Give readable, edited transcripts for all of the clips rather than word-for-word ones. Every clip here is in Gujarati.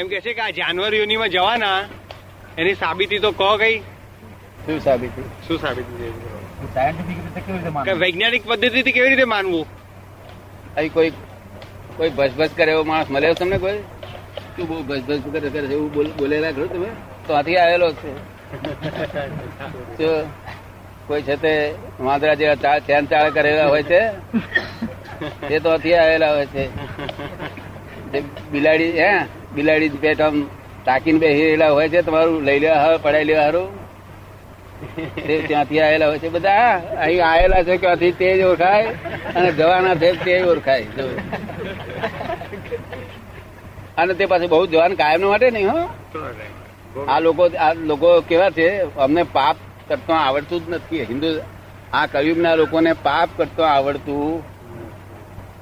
એમ કે છે કે આ જાન્યુઆરીઓની જવાના એની સાબિતી તો કહો કઈ? શું સાબિતી સાયન્ટિફિક રીતે કેવી રીતે માનવું, વૈજ્ઞાનિક પદ્ધતિથી કેવી રીતે માનવું? અહીં કોઈ ભસભસ કરે એવો માણસ મળે તમને? કોઈ શું બહુ ભસભસ કરે એવું બોલેલા ખરું તમે? તો આથી આવેલો છે કોઈ છે તે વાંદરા જેવા ચેન ચાળ કરેલા હોય છે એ તો આથી આવેલા હોય છે. બિલાડી હે બિલાડી પેટ આમ ટાંકીને બેસેલા હોય છે તમારું લઈ લેવા હારું પડાઈ લેવા હારું ત્યાંથી આવેલા હોય છે. બધા અહીં આવેલા છે ક્યાંથી તે જ ઓળખાય અને જવાના છે તે ઓળખાય. અને તે પાસે બહુ જવાન કાયમ માટે નહીં હો. આ લોકો કેવા છે, અમને પાપ કરતા આવડતું જ નથી. આ કલયુગના લોકોને પાપ કરતા આવડતું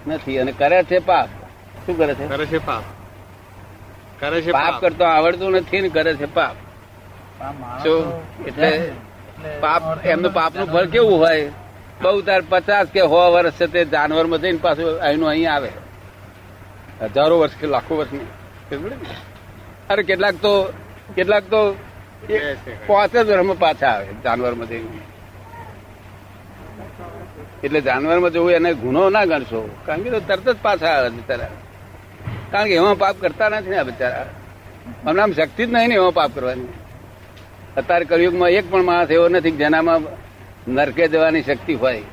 નથી અને કરે છે પાપ. શું કરે છે? પાપ કરતા આવડતું નથી ને કરે છે પાપ. એટલે પાપ એમનું પાપનું ફળ કેવું હોય? બહુ તાર 50 કે 100 વર્ષ છે તે જાનવરમાં જઈને પાછું અહીંનું અહીં આવે. હજારો વર્ષ કે લાખો વર્ષની. અરે કેટલાક તો 5 વર્ષમાં પાછા આવે જાનવરમાં જઈને. એટલે જાનવરમાં જવું એને ગુનો ના ગણશો, કારણ કે તરત જ પાછા આવે બિચારા, કારણ કે એમાં પાપ કરતા નથી ને બિચારા. અમને આમ શક્તિ જ નહીં ને એમાં પાપ કરવાની. અત્યારે કળયુગમાં એક પણ માણસ એવો નથી જેનામાં નરકે જવાની શક્તિ હોય,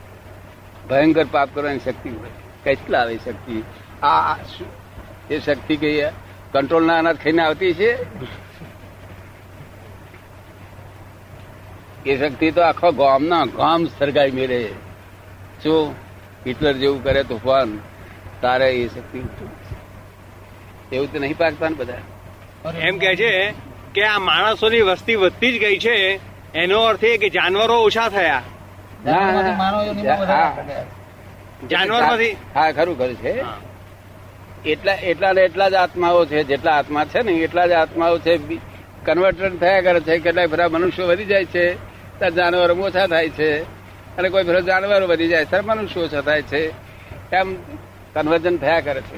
ભયંકર પાપ કરવાની શક્તિ હોય. કેટલા આવે શક્તિ? આ એ શક્તિ કે કંટ્રોલના અનાજ ખાઈને આવતી છે એ શક્તિ તો આખો ગામના ગામ સરગાઈ મેળે. જો હિટલર જેવું કરે તોફાન તારે એ શક્તિ એવું તો નહીં પાકતા ને. બધા એમ કે છે કે આ માણસોની વસ્તી વધતી જ ગઈ છે, એનો અર્થ એ કે જાનવરો ઓછા થયા. જાનવરમાંથી હા ખરું છે. એટલા જ આત્માઓ છે, જેટલા આત્મા છે ને એટલા જ આત્માઓ છે, કન્વર્ટ થયા કરે છે. કેટલાય બધા મનુષ્યો વધી જાય છે ત્યારે જાનવરો ઓછા થાય છે, અને કોઈ બધા જાનવરો વધી જાય ત્યારે મનુષ્યો ઓછા થાય છે. એમ કન્વર્જન થયા કરે છે.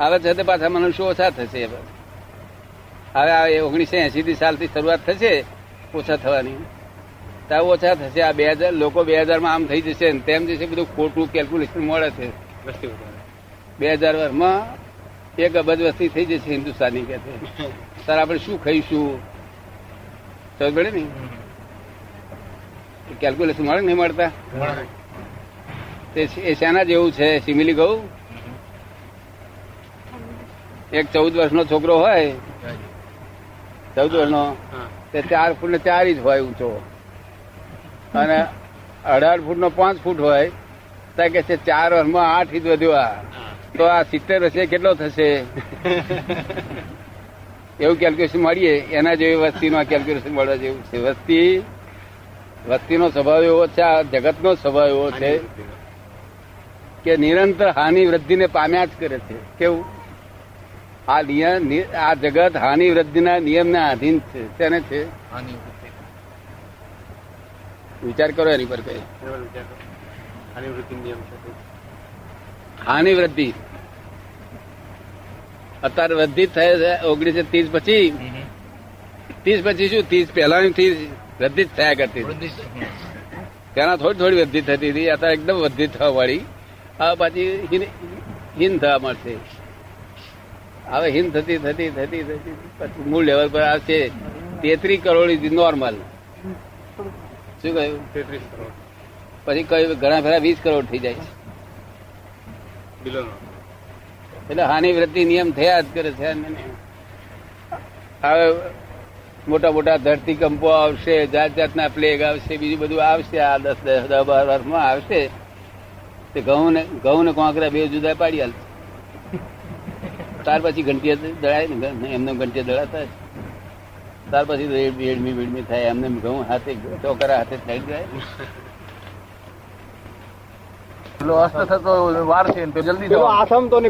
હવે છે તે પાછા મનુષ્યો ઓછા થશે. હવે 1980 થી શરૂઆત થશે ઓછા થવાની, ત્યાં ઓછા થશે. આ 2000 લોકો 2000 માં આમ થઈ જશે ને તેમ જશે. બધું ખોટું કેલ્ક્યુલેશન મળે છે. 2000 વર્ષમાં 1 અબજ વસ્તી થઈ જશે હિન્દુસ્તાની. કે સર આપણે શું ખાઈશું? તો પડે ને કેલ્ક્યુલેશન મળે નહીં મળતા. એ શાના જેવું છે? સિમિલી ગયું. એક 14 વર્ષનો છોકરો હોય, 14 વર્ષનો, 4 ફૂટ ને 4 ઇંચ હોય ઊંચો, અને 18 ફૂટ નો 5 ફૂટ હોય. ત્યાં કે છે 4 વર્ષમાં 8 ઇંચ વધ્યો. તો આ 70 વર્ષે કેટલો થશે? એવું કેલ્ક્યુલેશન મળીએ. એના જેવી વસ્તીનું આ કેલ્ક્યુલેશન મળવા જેવું છે. વસ્તીનો સ્વભાવ એવો છે, આ જગતનો સ્વભાવ એવો છે કે નિરંતર હાનિ વૃદ્ધિને પામ્યા જ કરે છે. કેવું? આ જગત હાનિ વૃદ્ધિના નિયમના આધીન છે. તેને છે વિચાર કરો એની પર. કઈ હાનિ વૃદ્ધિ? અત્યારે વૃદ્ધિ થઈ છે 1930 પછી. 30 પછી શું? 30 પહેલાની વૃદ્ધિ જ થયા કરતી હતી. તેના થોડી વૃદ્ધિ થતી હતી, અત્યારે એકદમ વૃદ્ધિ થવા વાળી. હવે પાછી હીન થવા મળશે. હવે હિન થતી પછી મૂળ લેવલ પર આવશે. 33 કરોડ ઇઝ નોર્મલ. શું કહ્યું? 33 કરોડ પછી કહ્યું ઘણા ફેરા 20 કરોડ થઈ જાય છે. એટલે હાનિ વૃત્તિ નિયમ થયા જ કરે છે. હવે મોટા ધરતીકંપો આવશે, જાત જાતના પ્લેગ આવશે, બીજું બધું આવશે. આ 10-12 વર્ષમાં આવશે. તે ઘઉં ને કોંકરા બે જુદા પાડી હાલશે. ત્યાર પછી ઘંટિયા દળાય ને એમને ઘંટિયા દળાતા જ. ત્યાર પછી વેડમી થાય એમને ઘઉં હાથે ચોકરા હાથે થઈ જાય.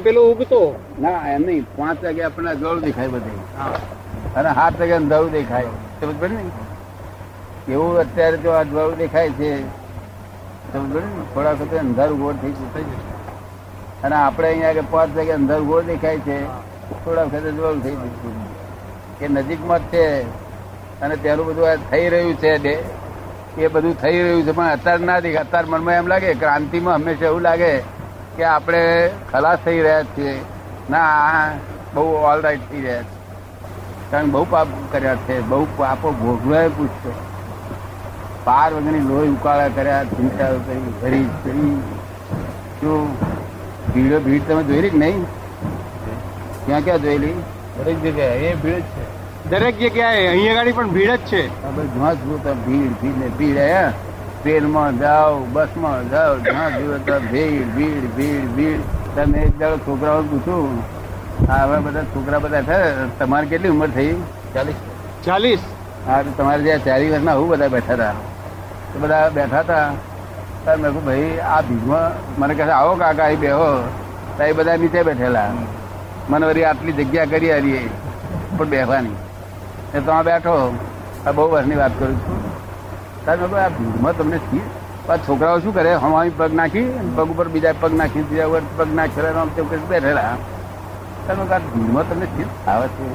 પેલો ઉગતો ના એમ નહીં. 5 વાગે આપણને ગળું દેખાય બધે, અને 7 વાગે ગળું દેખાય. સમજ પડે ને? એવું અત્યારે તો આ ગળું દેખાય છે. સમજ પડે ને? થોડા વખતે અંધારું ગોળ થઈ જશે. અને આપણે અહીંયા 5 વાગે અંધારું ગોળ દેખાય છે, થોડા વખતે જોલ થઈ ગયું કે નજીકમાં જ છે અને તેનું બધું આ થઈ રહ્યું છે, એ બધું થઈ રહ્યું છે. પણ અત્યારે ના દેખાય, અત્યારે મનમાં એમ લાગે, ક્રાંતિમાં હંમેશા એવું લાગે કે આપણે ખલાસ થઈ રહ્યા છીએ. ના, બહુ ઓલરાઈટ થઈ રહ્યા છે, કારણ બહુ પાપ કર્યા છે, બહુ પાપો ભોગવાય પૂછશે, પાર વગરની લોહી ઉકાળા કર્યા, ચિંતાઓ કરી, ભરી કરી. શું ભીડ તમે જોયેલી જ નહીં? ક્યાં ક્યાં જોયેલી? દરેક જગ્યાએ એ ભીડ જ છે, દરેક જગ્યાએ. અહીંયા ગાડી પણ ભીડ જ છે. જ્યાં જુઓ ત્યાં ભીડ, ભીડ ને ભીડ. હે, ટ્રેનમાં જાઓ, બસમાં જાઓ, જ્યાં જુઓ ત્યાં ભીડ ભીડ ભીડ ભીડ. તમે એક દાડો છોકરાઓ પૂછું, હવે બધા છોકરા બધા થયા, તમારે કેટલી ઉંમર થઈ? 40. હા, તો તમારે જ્યાં 4 વર્ષના હું બધા બેઠા હતા, તો બધા બેઠા હતા. મેં કહું ભાઈ આ ભીડમાં મને કહે આવો કાકા અહીં બેહો, તો એ બધા નીચે બેઠેલા. મને વળી આટલી જગ્યા કરી હારીએ પણ બેહવાની, એ તો આ બેઠો. આ બહુ વર્ષની વાત કરું છું. ભીડમાં તમને છોકરાઓ શું કરે? હમાવી પગ નાખી, પગ ઉપર બીજા પગ નાખી, બીજા ઉપર પગ નાખેલા, બેઠેલા. ભીડમાં તમને સ્થિર આવે છે?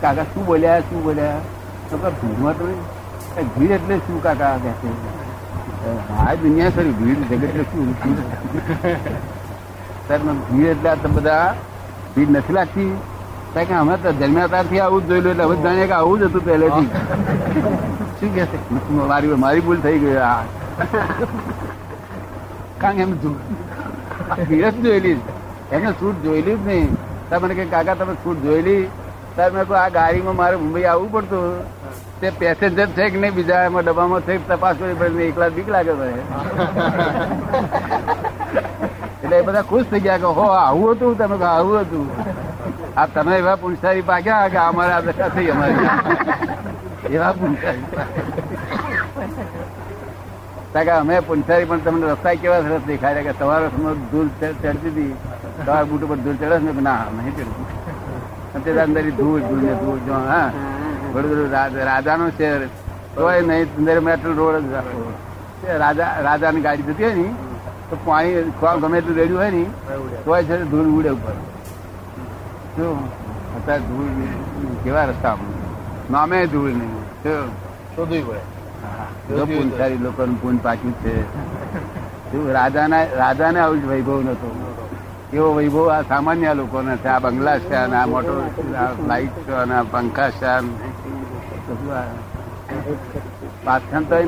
કાકા શું બોલ્યા, શું બોલ્યા? તો ભીડમાં તમે ભીડ એટલે શું કાકા? હા, દુનિયા સારી ભીડ જગત એટલે શું? ભીડ એટલે તો બધા ભીડ નથી લાગતી. કે અમે તો જન્મ્યા ત્યારથી આવું જ જોયેલું, એટલે હવે જાણીએ કે આવું જ હતું પહેલેથી. શું કે મારી ભૂલ થઈ ગઈ? કારણ કે એમ ધીરજ જોયેલી, એને છૂટ જોયેલી જ નહીં. મને કે કાકા તમે છૂટ જોયેલી? સાહેબ મેં કહું આ ગાડીમાં મારે મુંબઈ આવવું પડતું, તે પેસેન્જર છે કે નહીં બીજા એમાં ડબ્બામાં થઈ તપાસ કરવી પડે, એકલા બીક લાગે પડે. એટલે એ બધા ખુશ થઈ ગયા કે હો આવું હતું. તમે કહો આવું હતું. આ તમે એવા પુણસારી પાક્યા કે અમારે આ દશા થઈ, અમારી એવા પુંસારી. અમે પુંસારી પણ તમને રસ્તા કેવા સરસ દેખાય કે તમારા ધૂળ ચડતી હતી, તમારા બુટ ઉપર ધૂળ ચડે ને? ના, નહીં ચડતું. અંદર ધૂળ ધૂળ ને ધૂળ. હા, થોડું થોડું રાજાનો શહેર હોય નહીં, અંદર મેટલ રોડ જ રાખો. રાજાની ગાડી જતી હોય ને તો પાણી ગમે એટલું રેડ્યું હોય ને તોય છે ધૂળ ઉડે ઉપર. શું અત્યારે ધૂળ કેવા રસ્તા આપણું નામે ધૂળ નહીં શોધવી પડે. પુંસારી લોકો પૂન પાક્યું છે. રાજાને આવું જ વૈભવ નતો, એવો વૈભવ આ સામાન્ય લોકો ને છે. આ બંગલા છે, આ મોટો લાઈટ છે, અને આ પંખા છે, પાછળ તો નથી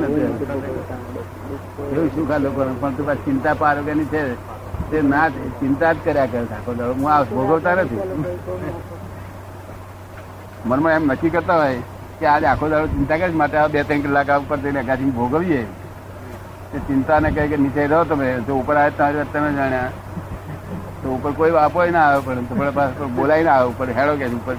એવું શું કા લોકો. પણ તું ચિંતા પારોગ્યની છે તે ના ચિંતા જ કર્યા કરતા. હું આ ભોગવતા નથી. મનમાં એમ નક્કી કરતા હોય કે આજે આખો દાડો ચિંતા કરીશ, માટે 2-3 કલાક ઉપર જઈને અગાસી ભોગવીએ. તે ચિંતાને કહે કે નીચે રહો તમે, જો ઉપર આવે તમારી વાત તમે જાણ્યા તો ઉપર કોઈ વાપો ના આવે, પણ તમારા પાસે બોલાય ના આવે ઉપર. હેડો કે ઉપર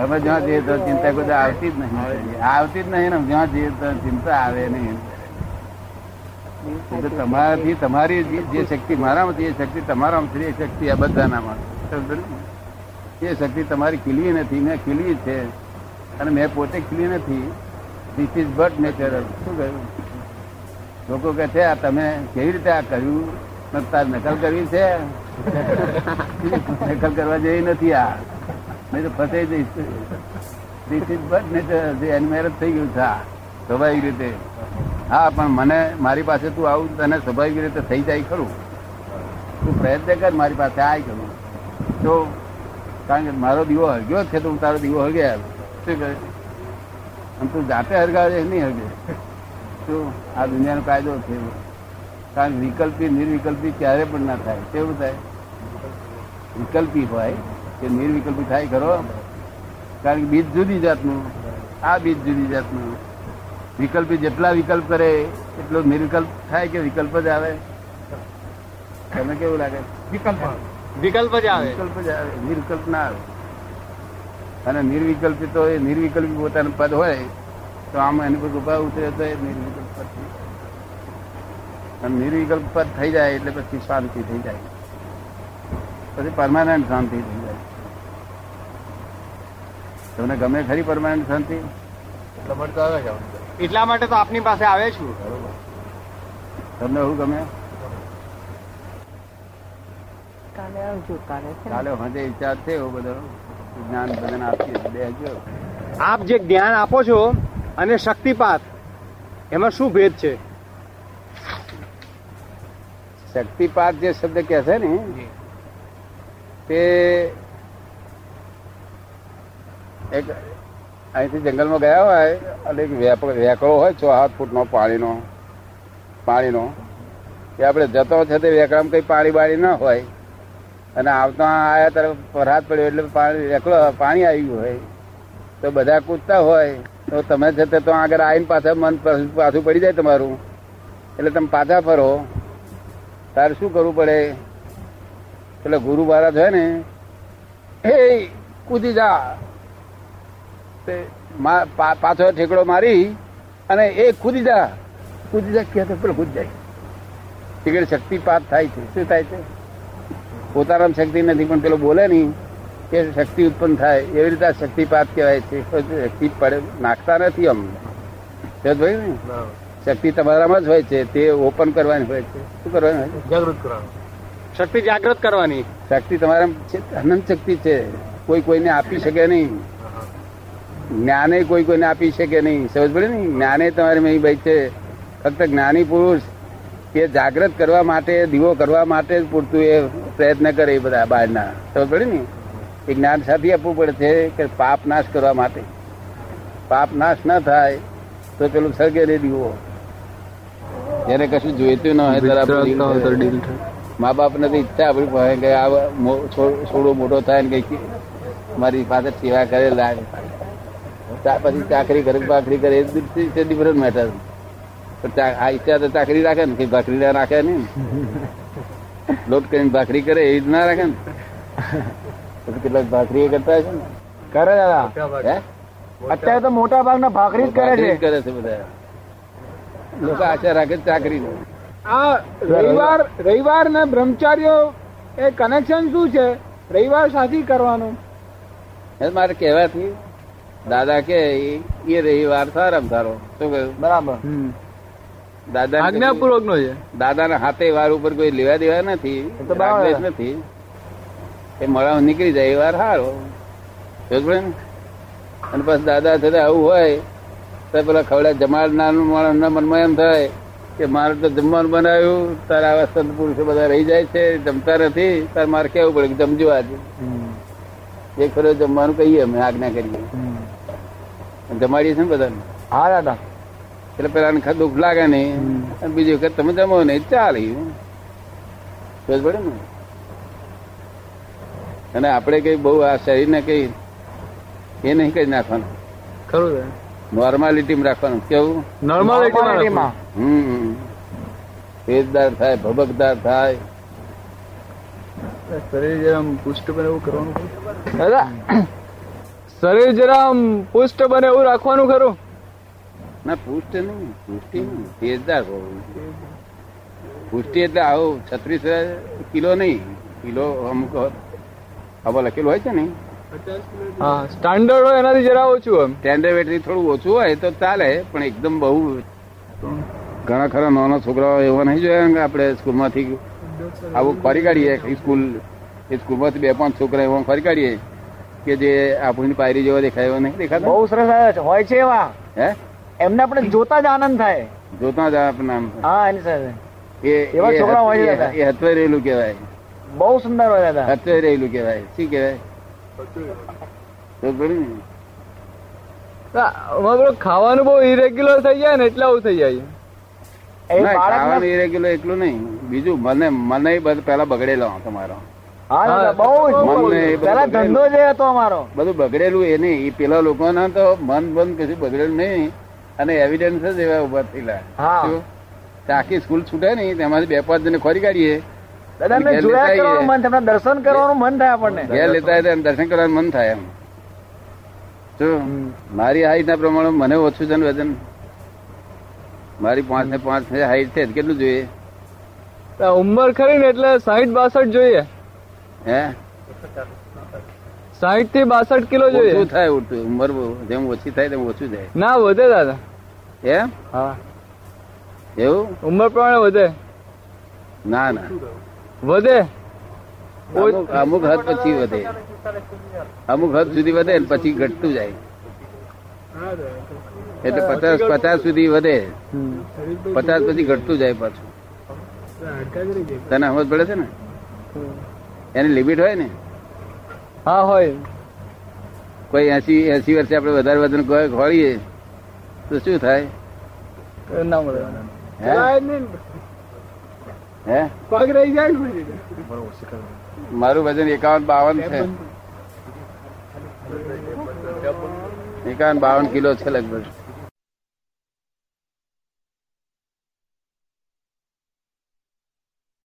તમે જ્યાં જઈએ તો ચિંતા કોઈ આવતી જ નહીં, આવતી જ નહીં ને. જ્યાં જઈએ તો ચિંતા આવે નહીં. તમારાથી તમારી જે શક્તિ મારામાંથી, એ શક્તિ તમારામાંથી, એ શક્તિ આ બધાનામાં, એ શક્તિ તમારી ખીલવી નથી. મેં ખીલવી છે અને મેં પોતે ખીલવી નથી. This is but natural. શું કહ્યું? લોકો કહે છે આ તમે કેવી રીતે આ કર્યું? મેં તાર નકલ કરવી છે? નકલ કરવા જેવી નથી આ, નહીં તો ફસાઈ જઈશ. This is but natural. જે એનમેરેજ થઈ ગયું છે સ્વાભાવિક રીતે. હા, પણ મને મારી પાસે તું આવું તને સ્વાભાવિક રીતે થઈ જાય ખરું. તું પ્રયત્ન કર મારી પાસે આય કરું તો, કારણ કે મારો દીવો હળગ્યો છે તો હું તારો દીવો હળગ્યા. શું કહે? અને તું જાતે હળગાવે નહીં હળગે. શું આ દુનિયાનો કાયદો છે? કારણ કે વિકલ્પી નિર્વિકલ્પી ક્યારે પણ ના થાય. કેવું થાય? વિકલ્પી હોય કે નિર્વિકલ્પી થાય ખરો, કારણ કે બીજ જુદી જાતનું, આ બીજ જુદી જાતનું. વિકલ્પી જેટલા વિકલ્પ કરે એટલો નિર્વિકલ્પ થાય કે વિકલ્પ જ આવે? તમને કેવું લાગે? વિકલ્પ જ આવે, વિકલ્પ જ આવે, નિર્વિકલ્પ ના આવે. અને નિર્વિકલ્પી તો એ નિર્વિકલ્પી પોતાનું પદ હોય તો આમ એની પર ઉભા ઉતરે તો એ નિર્વિકલ્પ પદ થઈ જાય. અને નિર્વિકલ્પ પદ થઈ જાય એટલે પછી શાંતિ થઈ જાય, પછી પરમાનન્ટ શાંતિ થઈ જાય. તમને ગમે ખરી પરમાનન્ટ શાંતિ? એટલા માટે તો આપની પાસે આવે છું. તમને એવું ગમે? કાલે આવજો, કાલે હજે વિચાર છે એવો બધો જ્ઞાન બધાને આપીએ. બેસજો. આપ જે જ્ઞાન આપો છો અને શક્તિપાત, એમાં શું ભેદ છે? શક્તિપાત જે શબ્દ કહે છે ને તે એક અહીંથી જંગલમાં ગયા હોય અને એક વેકળો હોય 6-7 ફૂટનો પાણીનો કે આપણે જતો છે તે વેકળામાં કંઈ પાણી બાળી ના હોય અને આવતા આવ્યા તરફ રાત પડ્યો એટલે પાણી આવ્યું હોય તો બધા કૂદતા હોય તો તમે છે તે તો આગળ આવીને પાછા મન પાછું પડી જાય તમારું, એટલે તમે પાછા ફરો. તારે શું કરવું પડે? એટલે ગુરુ મહારાજ હોય ને એ કૂદી જા, પાછો ઠેકડો મારી અને એ કૂદી જા કહેતો પેલો કૂદ જાય. ઠીક શક્તિપાત થાય છે. શું થાય છે? પોતાનામાં શક્તિ નથી પણ પેલો બોલે નહીં કે શક્તિ ઉત્પન્ન થાય, એવી રીતે આ શક્તિપાત કહેવાય છે. શક્તિ પડે નાખતા નથી અમને ભાઈ ને, શક્તિ તમારામાં જ હોય છે, તે ઓપન કરવાની હોય છે. શું કરવાની હોય? જાગૃત કરવાની શક્તિ, જાગૃત કરવાની શક્તિ તમારામાં અનંત શક્તિ છે, કોઈ કોઈને આપી શકે નહીં. જ્ઞાને કોઈ કોઈને આપી શકે નહીં. સમજ પડે ને? જ્ઞાને તમારી મેં ભાઈ છે. ફક્ત જ્ઞાની પુરુષ કે જાગ્રત કરવા માટે, દીવો કરવા માટે જ પૂરતું એ પ્રયત્ન કરે બધા બહારના. સમજ પડે ને? એ જ્ઞાન સાથે આપવું પડે છે કે પાપ નાશ કરવા માટે. પાપ નાશ ના થાય તો પેલું સળગે રે દીવો. જયારે કશું જોઈતું ન હોય, મા બાપ ને તો ઈચ્છા આપણી કે આ છોડો મોટો થાય ને કઈ મારી પાસે સેવા કરે લાગે, પછી ચાકરી કરે બાકરી કરે એ ડિફરન્ટ મેટર. આ ઈચ્છા તો ચાકરી રાખે ને, ભાખરી ના રાખે ને, લોટ કરીને ભાખરી કરે એ જ ના રાખે ને. કેટલાક ભાખરી કરતા છે ને, કરે દાદા અત્યારે તો મોટા ભાગના ભાખરી કરે છે બધા લોકો. આશા રાખે ચાકરી. આ રવિવાર ને બ્રહ્મચારીઓ એ કનેક્શન શું છે? રવિવાર સાથી કરવાનું મારે કહેવાથી દાદા કે એ રવિવાર સારામાં સારો. શું કહ્યું? બરાબર. દાદા આજ્ઞાપૂર્વક નો છે. દાદાના હાથે વાર ઉપર કોઈ લેવા દેવા નથી, એ મળા નીકળી જાય એ વાર સારો. અને પછી દાદા સાથે આવું હોય તો પેલા ખવડા જમાડનાર માણસના મનમાં એમ થાય કે મારે તો જમવાનું બનાવ્યું, તારા આવા સંત પુરુષો બધા રહી જાય છે, જમતા નથી, તારે મારે કહેવું પડે કે જમજો આજે. એ ખરો જમવાનું કહીએ અમે, આજ્ઞા કરીએ, જમાડીએ છે ને બધાને. હા દાદા. એટલે પેલા ને દુઃખ લાગે નઈ, બીજી વખત તમે જમો ને ચાલે. પડે ને? અને આપડે કઈ બહુ આ શરીર ને કઈ એ નહીં કઈ નાખવાનું, ખરું નોર્માલિટીમાં રાખવાનું. કેવું? નોર્માલિટીમાં. ભેજદાર થાય, ભબકદાર થાય શરીર, જરા પુષ્ટ બને એવું કરવાનું. દાદા શરીર જરા પુષ્ટ બને એવું રાખવાનું ખરું ના? પુષ્ટ નહીં, પુષ્ટિ નહીં, તેજદાર હોવું. પુષ્ટિ એટલે આવું 36 કિલો નહીં, કિલો અમુક આવા લખેલું હોય છે ને, સ્ટાન્ડર્ડ હોય એનાથી જરા ઓછું હોય, સ્ટેન્ડર્ડ વેટથી થોડું ઓછું હોય તો ચાલે, પણ એકદમ બહુ ઘણા ખરા નાના છોકરાઓ એવા નહીં જોયા કે આપણે સ્કૂલમાંથી આવું ફરી કાઢીએ. સ્કૂલમાંથી 2-5 છોકરા એવા ફરી કાઢીએ કે જે આપણી પાયરી જેવો દેખાય એવો નહીં દેખાતો. બહુ સરસ હોય છે એવા. હે? એમને આપણે જોતા જ આનંદ થાય, જોતા જ આપણે. હા એની સાથે એવા છોકરા હોય છે. એ હતવાઈ રહેલું કહેવાય. બહુ સુંદર હોય દાદા. હતવાઈ રહેલું કહેવાય. શું કહેવાય? ખાવાનું બહુ ઇરેગ્યુલર થઈ જાય ને એટલે આવું થઈ જાય. ખાવાનું ઇરેગ્યુલર એટલું નહીં, બીજું મને પેલા બગડેલો તમારો. બધું બગડેલું એ નહીં, પેલા લોકો ના તો મન બંધ કશું બગડેલું નહીં અને એવિડન્સ જ એવા ઉભા થયેલા. આખી સ્કૂલ છૂટે નહીં, તેમાંથી 2-5 જણ ખોરી કાઢીએ. દર્શન કરવાનું મન થાય આપણને, ઘેર લેતા દર્શન કરવાનું મન થાય. એમ જો મારી હાઈટ ના પ્રમાણે મને ઓછું છે ને વજન, મારી 5 હાઈટ છે. કેટલું જોઈએ? ઉંમર ખરી ને એટલે 60-62 જોઈએ. હે? 60 થી 62 કિલો જોઈએ. શું થાય? ઉડતું ઉંમર જેમ ઓછી થાય તેમ ઓછું જાય ના વધે દાદા. એમ? હા એવું ઉંમર પ્રમાણે વધે? ના ના વધે, અમુક હદ પછી વધે, અમુક હદ સુધી વધે પછી ઘટતું જાય. એટલે 50 સુધી વધે, 50 પછી ઘટતું જાય પાછું. તને સમજ પડે છે ને? એની લિમિટ હોય ને. હા હોય. કોઈ 80 વર્ષે આપડે વધારે વજન ખોળીએ તો શું થાય? મારું વજન 51-52 છે, 51-52 કિલો છે લગભગ.